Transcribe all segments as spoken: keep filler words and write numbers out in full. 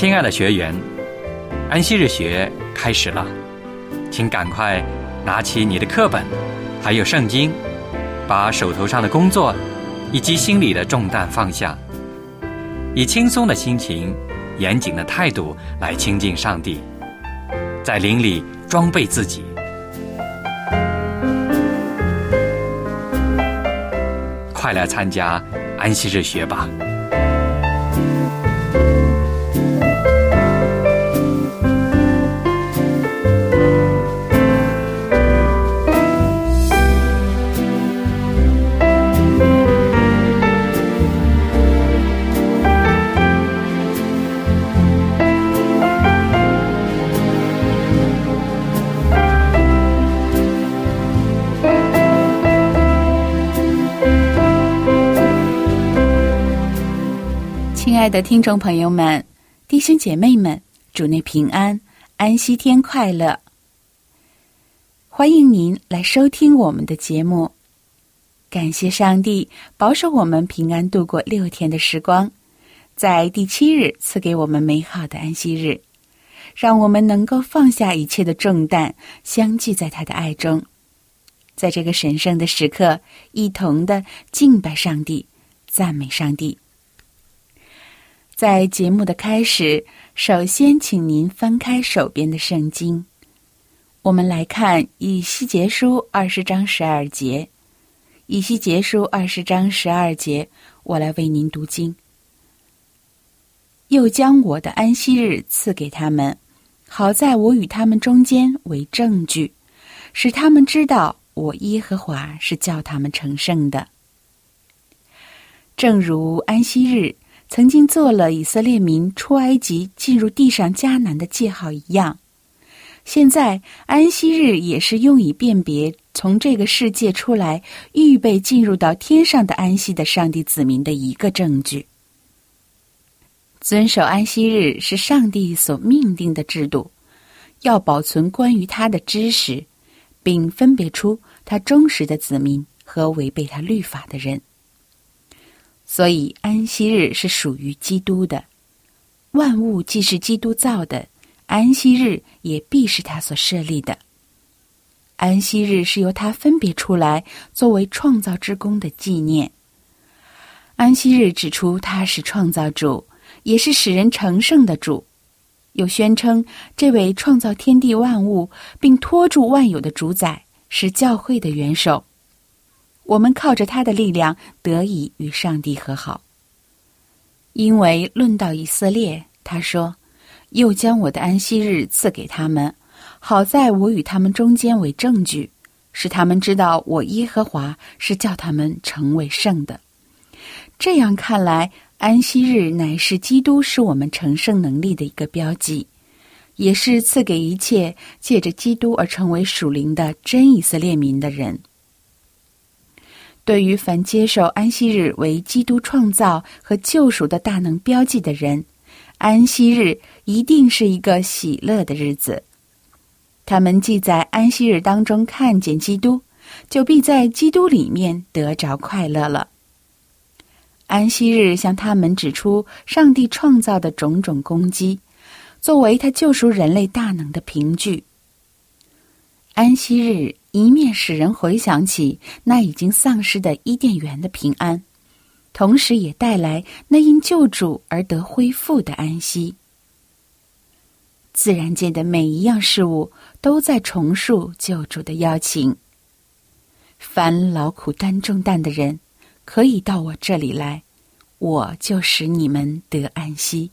亲爱的学员，安息日学开始了，请赶快拿起你的课本，还有圣经，把手头上的工作以及心里的重担放下，以轻松的心情、严谨的态度来亲近上帝，在灵里装备自己。快来参加安息日学吧！亲爱的听众朋友们，弟兄姐妹们，主内平安，安息天快乐！欢迎您来收听我们的节目。感谢上帝保守我们平安度过六天的时光，在第七日赐给我们美好的安息日，让我们能够放下一切的重担，相聚在他的爱中。在这个神圣的时刻，一同的敬拜上帝，赞美上帝。在节目的开始，首先请您翻开手边的圣经，我们来看以西结书二十章十二节。以西结书二十章十二节，我来为您读经。又将我的安息日赐给他们，好在我与他们中间为证据，使他们知道我耶和华是叫他们成圣的。正如安息日曾经做了以色列民出埃及进入地上迦南的记号一样，现在安息日也是用以辨别从这个世界出来预备进入到天上的安息的上帝子民的一个证据。遵守安息日是上帝所命定的制度，要保存关于他的知识，并分别出他忠实的子民和违背他律法的人。所以安息日是属于基督的，万物既是基督造的，安息日也必是他所设立的。安息日是由他分别出来作为创造之功的纪念。安息日指出他是创造主，也是使人成圣的主，又宣称这位创造天地万物并托住万有的主宰是教会的元首，我们靠着他的力量得以与上帝和好。因为论到以色列，他说，又将我的安息日赐给他们，好在我与他们中间为证据，使他们知道我耶和华是叫他们成为圣的。这样看来，安息日乃是基督使我们成圣能力的一个标记，也是赐给一切借着基督而成为属灵的真以色列民的人。对于凡接受安息日为基督创造和救赎的大能标记的人，安息日一定是一个喜乐的日子。他们既在安息日当中看见基督，就必在基督里面得着快乐了。安息日向他们指出上帝创造的种种功绩，作为他救赎人类大能的凭据。安息日一面使人回想起那已经丧失的伊甸园的平安，同时也带来那因救主而得恢复的安息。自然界的每一样事物都在重述救主的邀请。凡劳苦担重担的人，可以到我这里来，我就使你们得安息。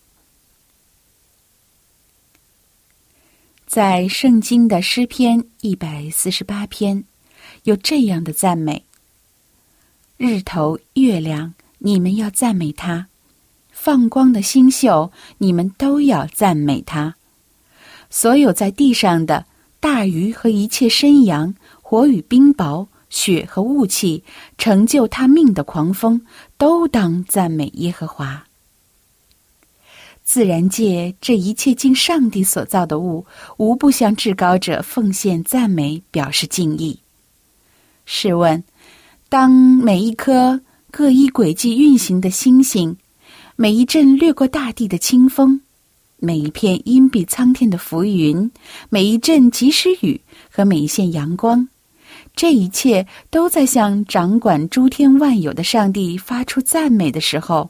在圣经的诗篇一百四十八篇，有这样的赞美：日头、月亮，你们要赞美他；放光的星宿，你们都要赞美他。所有在地上的大鱼和一切深洋，火与冰雹，雪和雾气，成就他命的狂风，都当赞美耶和华。自然界这一切经上帝所造的物，无不向至高者奉献赞美，表示敬意。试问，当每一颗各依轨迹运行的星星，每一阵掠过大地的清风，每一片阴蔽苍天的浮云，每一阵及时雨和每一线阳光，这一切都在向掌管诸天万有的上帝发出赞美的时候，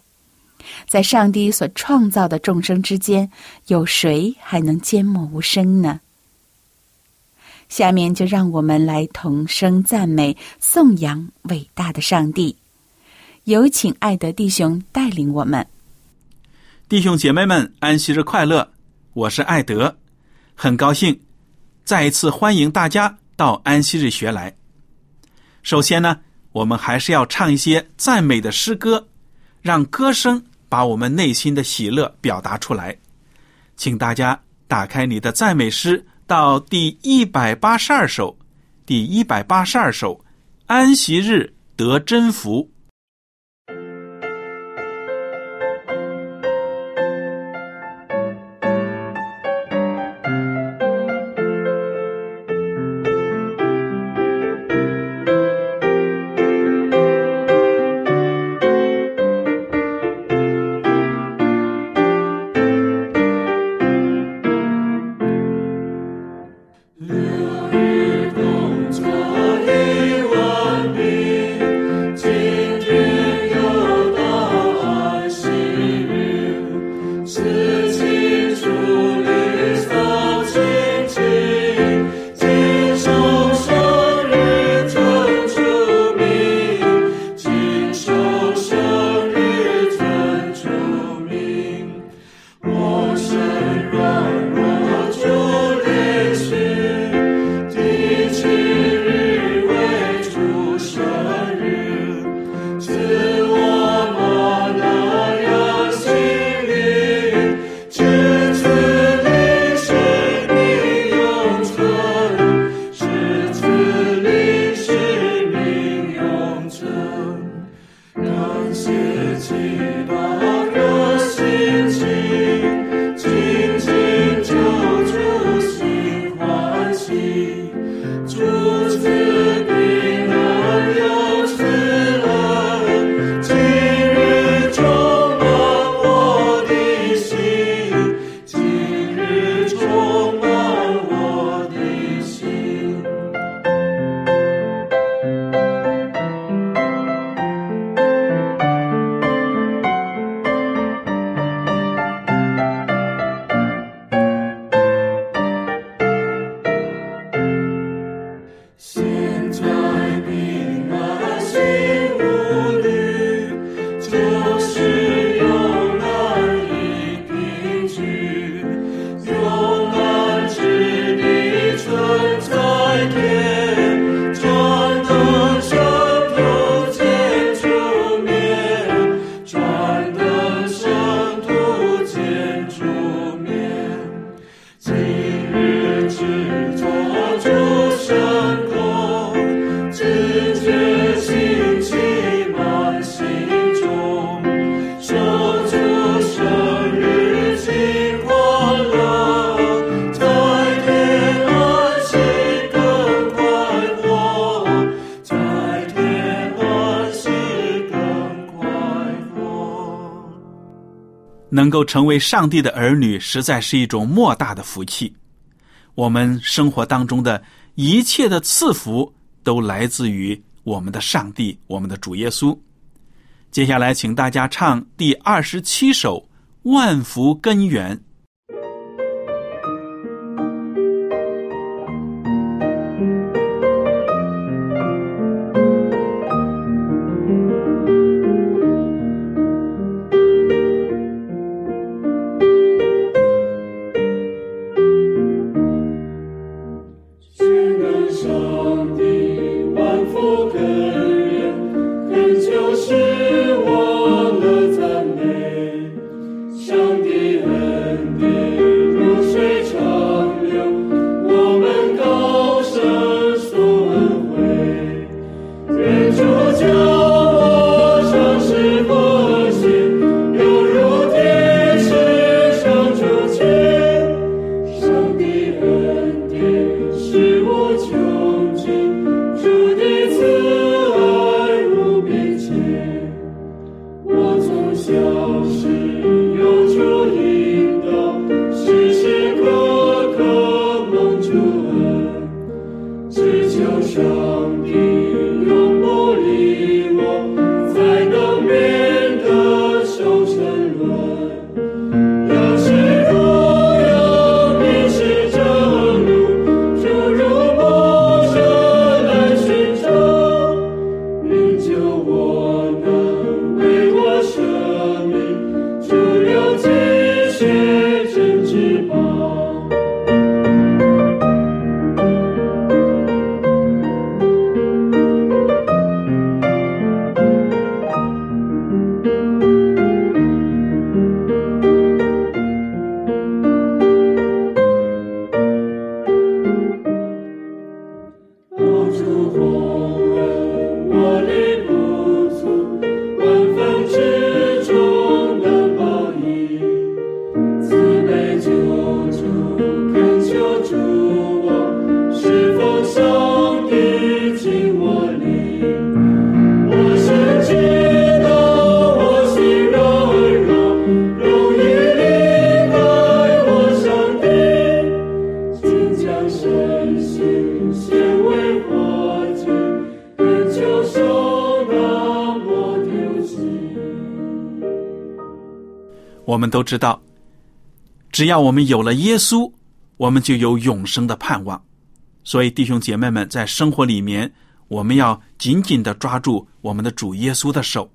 在上帝所创造的众生之间，有谁还能缄默无声呢？下面就让我们来同声赞美颂扬伟大的上帝。有请爱德弟兄带领我们。弟兄姐妹们，安息日快乐！我是爱德，很高兴再一次欢迎大家到安息日学来。首先呢，我们还是要唱一些赞美的诗歌，让歌声把我们内心的喜乐表达出来。请大家打开你的赞美诗到第一百八十二首，第一百八十二首，安息日得真福。能够成为上帝的儿女，实在是一种莫大的福气。我们生活当中的一切的赐福都来自于我们的上帝，我们的主耶稣。接下来请大家唱第二十七首《万福根源》。上帝恩我们都知道，只要我们有了耶稣，我们就有永生的盼望。所以弟兄姐妹们，在生活里面，我们要紧紧地抓住我们的主耶稣的手，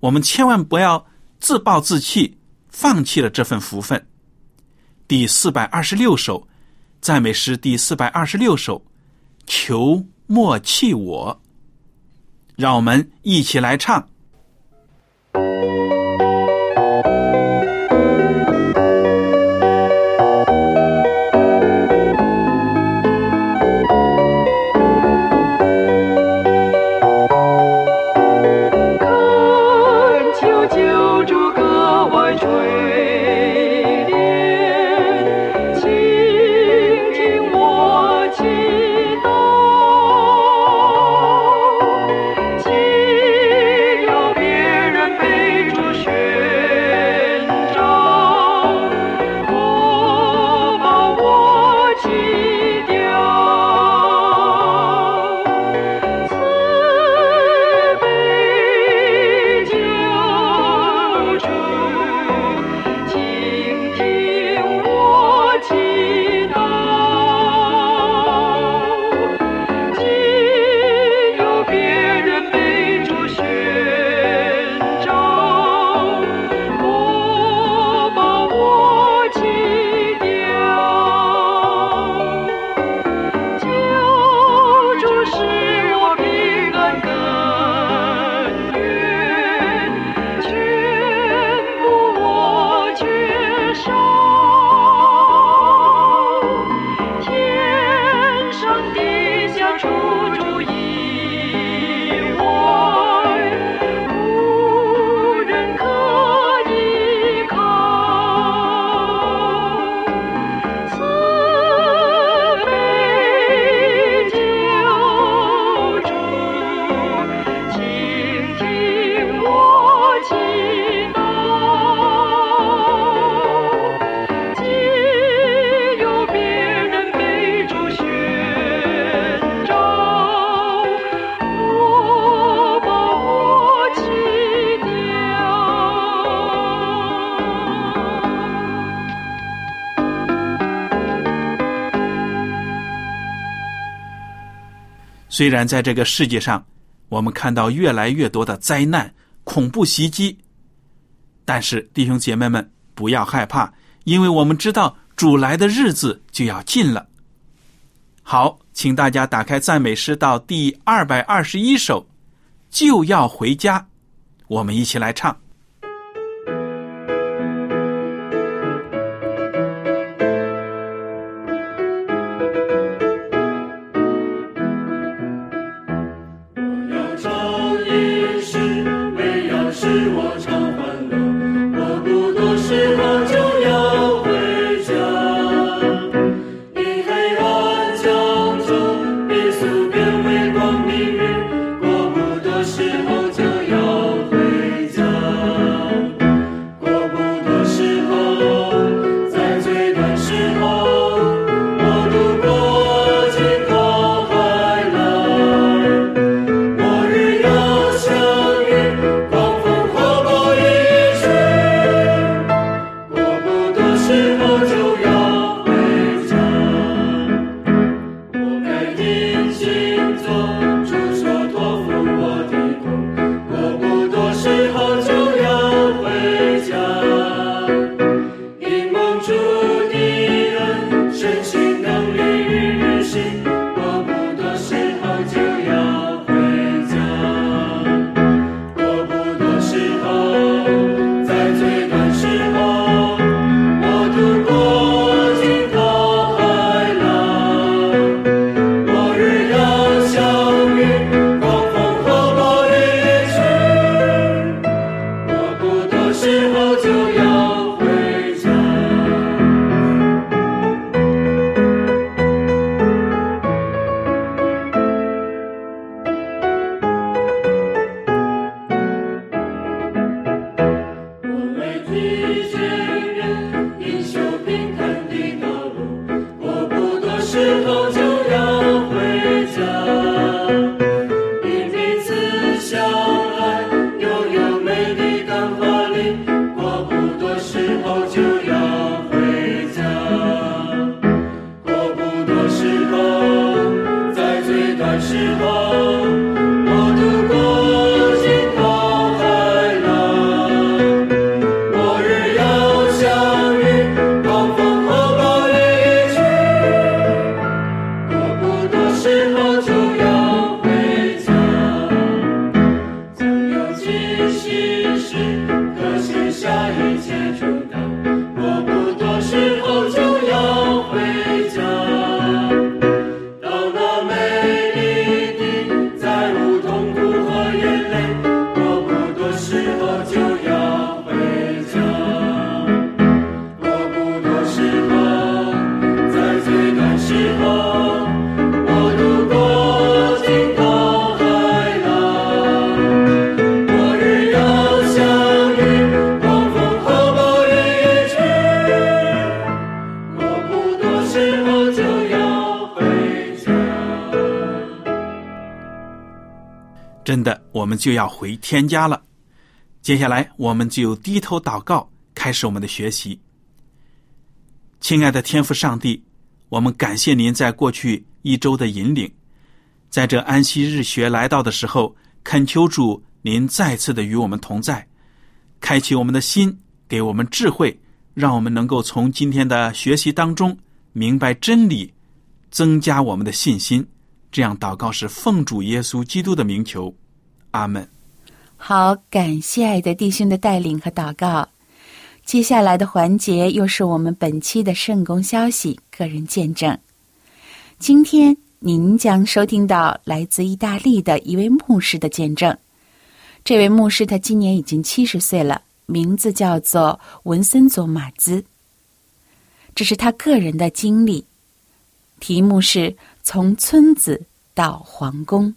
我们千万不要自暴自弃，放弃了这份福分。第四百二十六首，赞美诗第四百二十六首，求莫弃我。让我们一起来唱。虽然在这个世界上，我们看到越来越多的灾难、恐怖袭击，但是弟兄姐妹们不要害怕，因为我们知道主来的日子就要近了。好，请大家打开赞美诗到第二百二十一首，就要回家，我们一起来唱。我们就要回天家了。接下来我们就低头祷告，开始我们的学习。亲爱的天父上帝，我们感谢您在过去一周的引领，在这安息日学来到的时候，恳求主您再次的与我们同在，开启我们的心，给我们智慧，让我们能够从今天的学习当中明白真理，增加我们的信心。这样祷告是奉主耶稣基督的名求，阿们。好，感谢爱的弟兄的带领和祷告。接下来的环节又是我们本期的圣工消息个人见证。今天您将收听到来自意大利的一位牧师的见证。这位牧师他今年已经七十岁了，名字叫做文森佐·马兹。这是他个人的经历，题目是从村子到皇宫。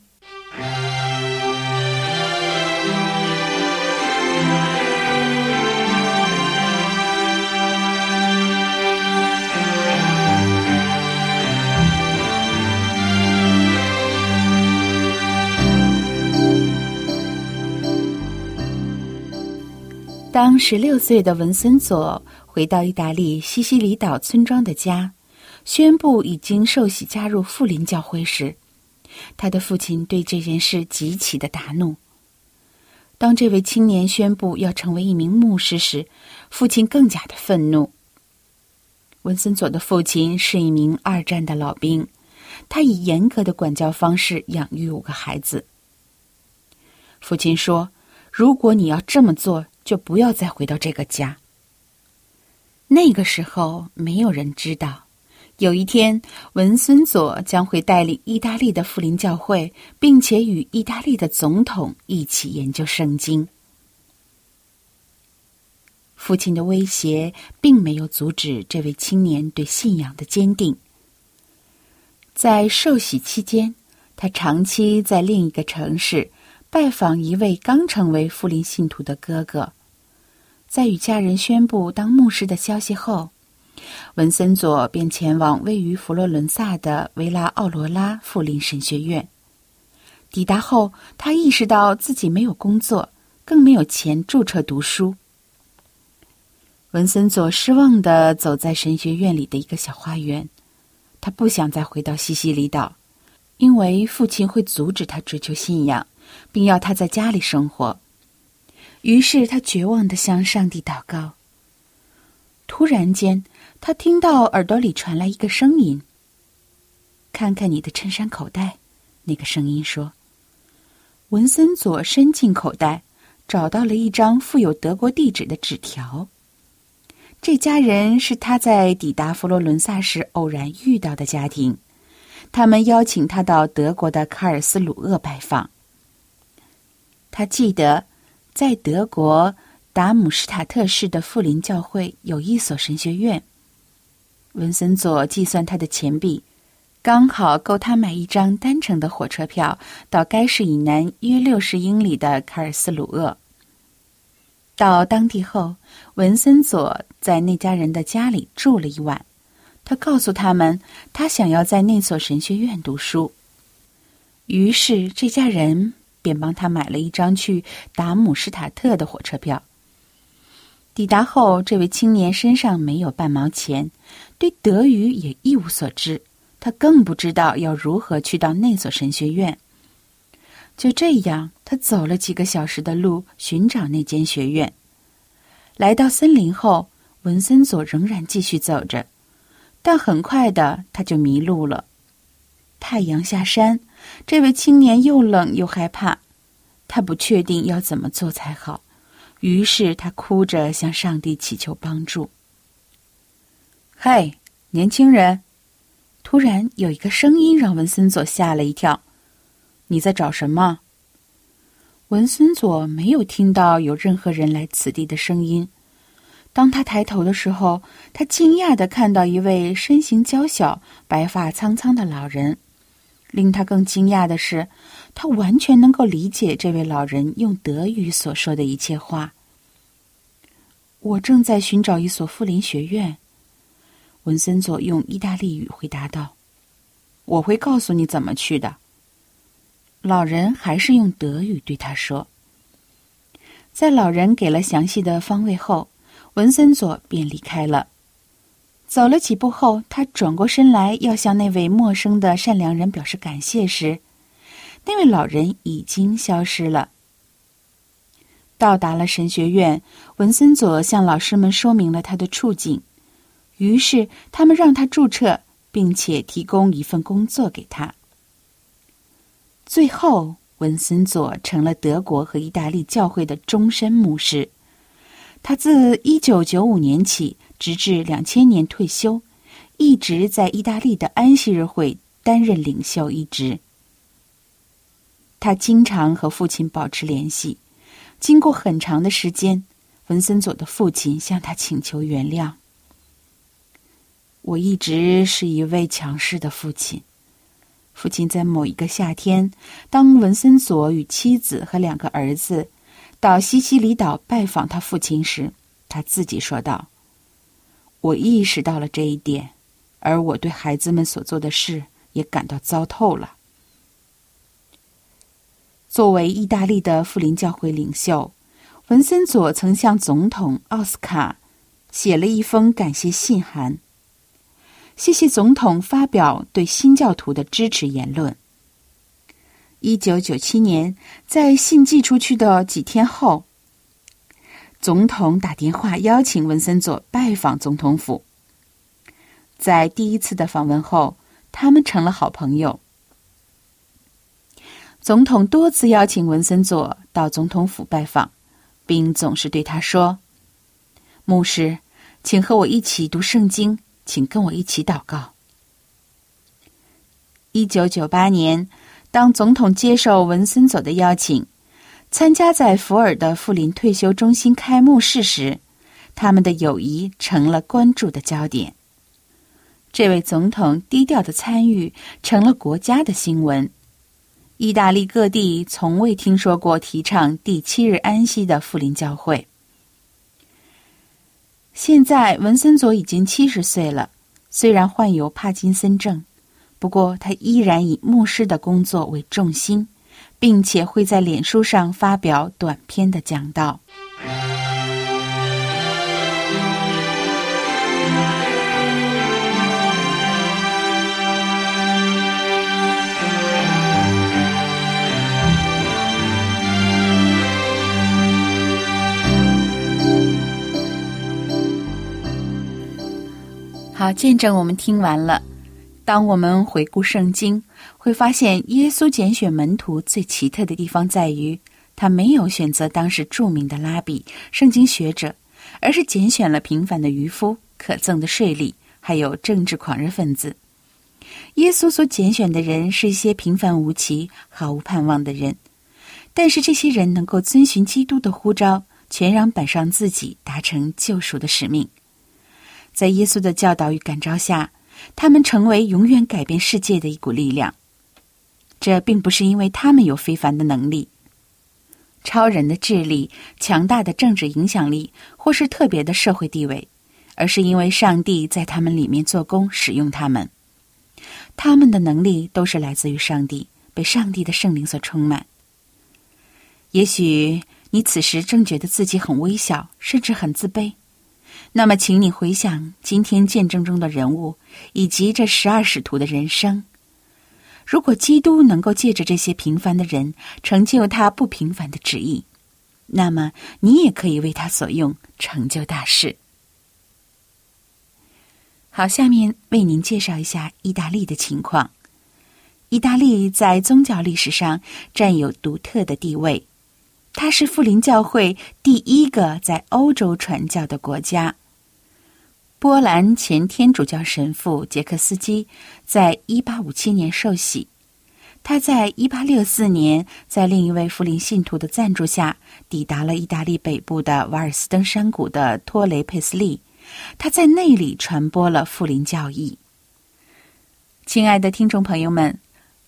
当十六岁的文森佐回到意大利西西里岛村庄的家，宣布已经受洗加入富林教会时，他的父亲对这件事极其的大怒。当这位青年宣布要成为一名牧师时，父亲更加的愤怒。文森佐的父亲是一名二战的老兵，他以严格的管教方式养育五个孩子。父亲说，如果你要这么做，就不要再回到这个家。那个时候没有人知道，有一天文森佐将会带领意大利的富林教会，并且与意大利的总统一起研究圣经。父亲的威胁并没有阻止这位青年对信仰的坚定。在受洗期间，他长期在另一个城市拜访一位刚成为富林信徒的哥哥。在与家人宣布当牧师的消息后，文森佐便前往位于佛罗伦萨的维拉奥罗拉富林神学院。抵达后，他意识到自己没有工作，更没有钱注册读书。文森佐失望地走在神学院里的一个小花园，他不想再回到西西里岛，因为父亲会阻止他追求信仰，并要他在家里生活。于是他绝望地向上帝祷告。突然间，他听到耳朵里传来一个声音，看看你的衬衫口袋，那个声音说。文森佐伸进口袋，找到了一张附有德国地址的纸条。这家人是他在抵达佛罗伦萨时偶然遇到的家庭，他们邀请他到德国的卡尔斯鲁厄拜访。他记得在德国达姆施塔特市的富林教会有一所神学院。文森佐计算他的钱币，刚好够他买一张单程的火车票到该市以南约六十英里的卡尔斯鲁厄。到当地后，文森佐在那家人的家里住了一晚。他告诉他们，他想要在那所神学院读书。于是这家人便帮他买了一张去达姆施塔特的火车票。抵达后，这位青年身上没有半毛钱，对德语也一无所知，他更不知道要如何去到那所神学院。就这样，他走了几个小时的路寻找那间学院。来到森林后，文森佐仍然继续走着，但很快的他就迷路了。太阳下山，这位青年又冷又害怕，他不确定要怎么做才好，于是他哭着向上帝祈求帮助。嘿，年轻人！突然有一个声音让文森佐吓了一跳，你在找什么？文森佐没有听到有任何人来此地的声音。当他抬头的时候，他惊讶地看到一位身形娇小、白发苍苍的老人。令他更惊讶的是，他完全能够理解这位老人用德语所说的一切话。我正在寻找一所富林学院，文森佐用意大利语回答道。我会告诉你怎么去的。老人还是用德语对他说。在老人给了详细的方位后，文森佐便离开了。走了几步后，他转过身来要向那位陌生的善良人表示感谢时，那位老人已经消失了。到达了神学院，文森佐向老师们说明了他的处境，于是他们让他注册，并且提供一份工作给他。最后，文森佐成了德国和意大利教会的终身牧师。他自一九九五年起，直至两千年退休，一直在意大利的安息日会担任领袖一职。他经常和父亲保持联系。经过很长的时间，文森佐的父亲向他请求原谅。我一直是一位强势的父亲。父亲在某一个夏天，当文森佐与妻子和两个儿子到西西里岛拜访他父亲时，他自己说道：我意识到了这一点，而我对孩子们所做的事也感到糟透了。作为意大利的富林教会领袖，文森佐曾向总统奥斯卡写了一封感谢信函，谢谢总统发表对新教徒的支持言论。一九九七年，在信寄出去的几天后，总统打电话邀请文森佐拜访总统府。在第一次的访问后，他们成了好朋友。总统多次邀请文森佐到总统府拜访，并总是对他说：牧师，请和我一起读圣经，请跟我一起祷告。一九九八年，当总统接受文森佐的邀请，参加在福尔的富林退休中心开幕式时，他们的友谊成了关注的焦点。这位总统低调的参与成了国家的新闻。意大利各地从未听说过提倡第七日安息的富林教会。现在文森佐已经七十岁了，虽然患有帕金森症，不过他依然以牧师的工作为重心，并且会在脸书上发表短篇的讲道。好，见证我们听完了。当我们回顾圣经，会发现耶稣拣选门徒最奇特的地方在于，他没有选择当时著名的拉比、圣经学者，而是拣选了平凡的渔夫、可憎的税吏，还有政治狂热分子。耶稣所拣选的人是一些平凡无奇、毫无盼望的人，但是这些人能够遵循基督的呼召，全然摆上自己，达成救赎的使命。在耶稣的教导与感召下，他们成为永远改变世界的一股力量。这并不是因为他们有非凡的能力、超人的智力、强大的政治影响力，或是特别的社会地位，而是因为上帝在他们里面做工，使用他们。他们的能力都是来自于上帝，被上帝的圣灵所充满。也许你此时正觉得自己很微小，甚至很自卑，那么请你回想今天见证中的人物，以及这十二使徒的人生。如果基督能够借着这些平凡的人成就他不平凡的旨意，那么你也可以为他所用，成就大事。好，下面为您介绍一下意大利的情况。意大利在宗教历史上占有独特的地位，它是富林教会第一个在欧洲传教的国家。波兰前天主教神父杰克斯基在一八五七年受洗，他在一八六四年在另一位富林信徒的赞助下抵达了意大利北部的瓦尔斯登山谷的托雷佩斯利，他在那里传播了富林教义。亲爱的听众朋友们，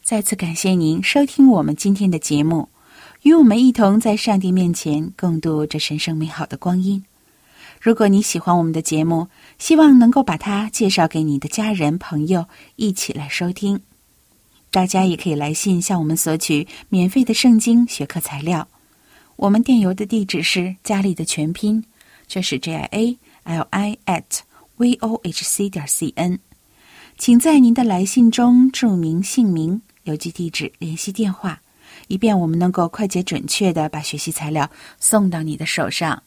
再次感谢您收听我们今天的节目，与我们一同在上帝面前共度这神圣美好的光阴。如果你喜欢我们的节目，希望能够把它介绍给你的家人朋友一起来收听。大家也可以来信向我们索取免费的圣经学科材料。我们电邮的地址是佳丽的全拼，这是 J I A L I at V O H C 点 C N。 请在您的来信中注明姓名、邮寄地址、联系电话，以便我们能够快捷准确地把学习材料送到你的手上。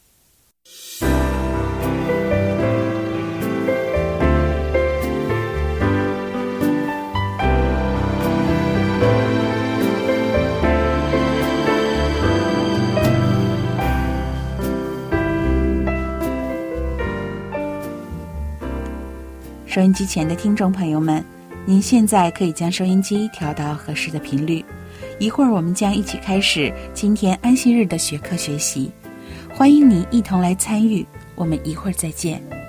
收音机前的听众朋友们，您现在可以将收音机调到合适的频率，一会儿我们将一起开始今天安息日的学科学习，欢迎您一同来参与，我们一会儿再见。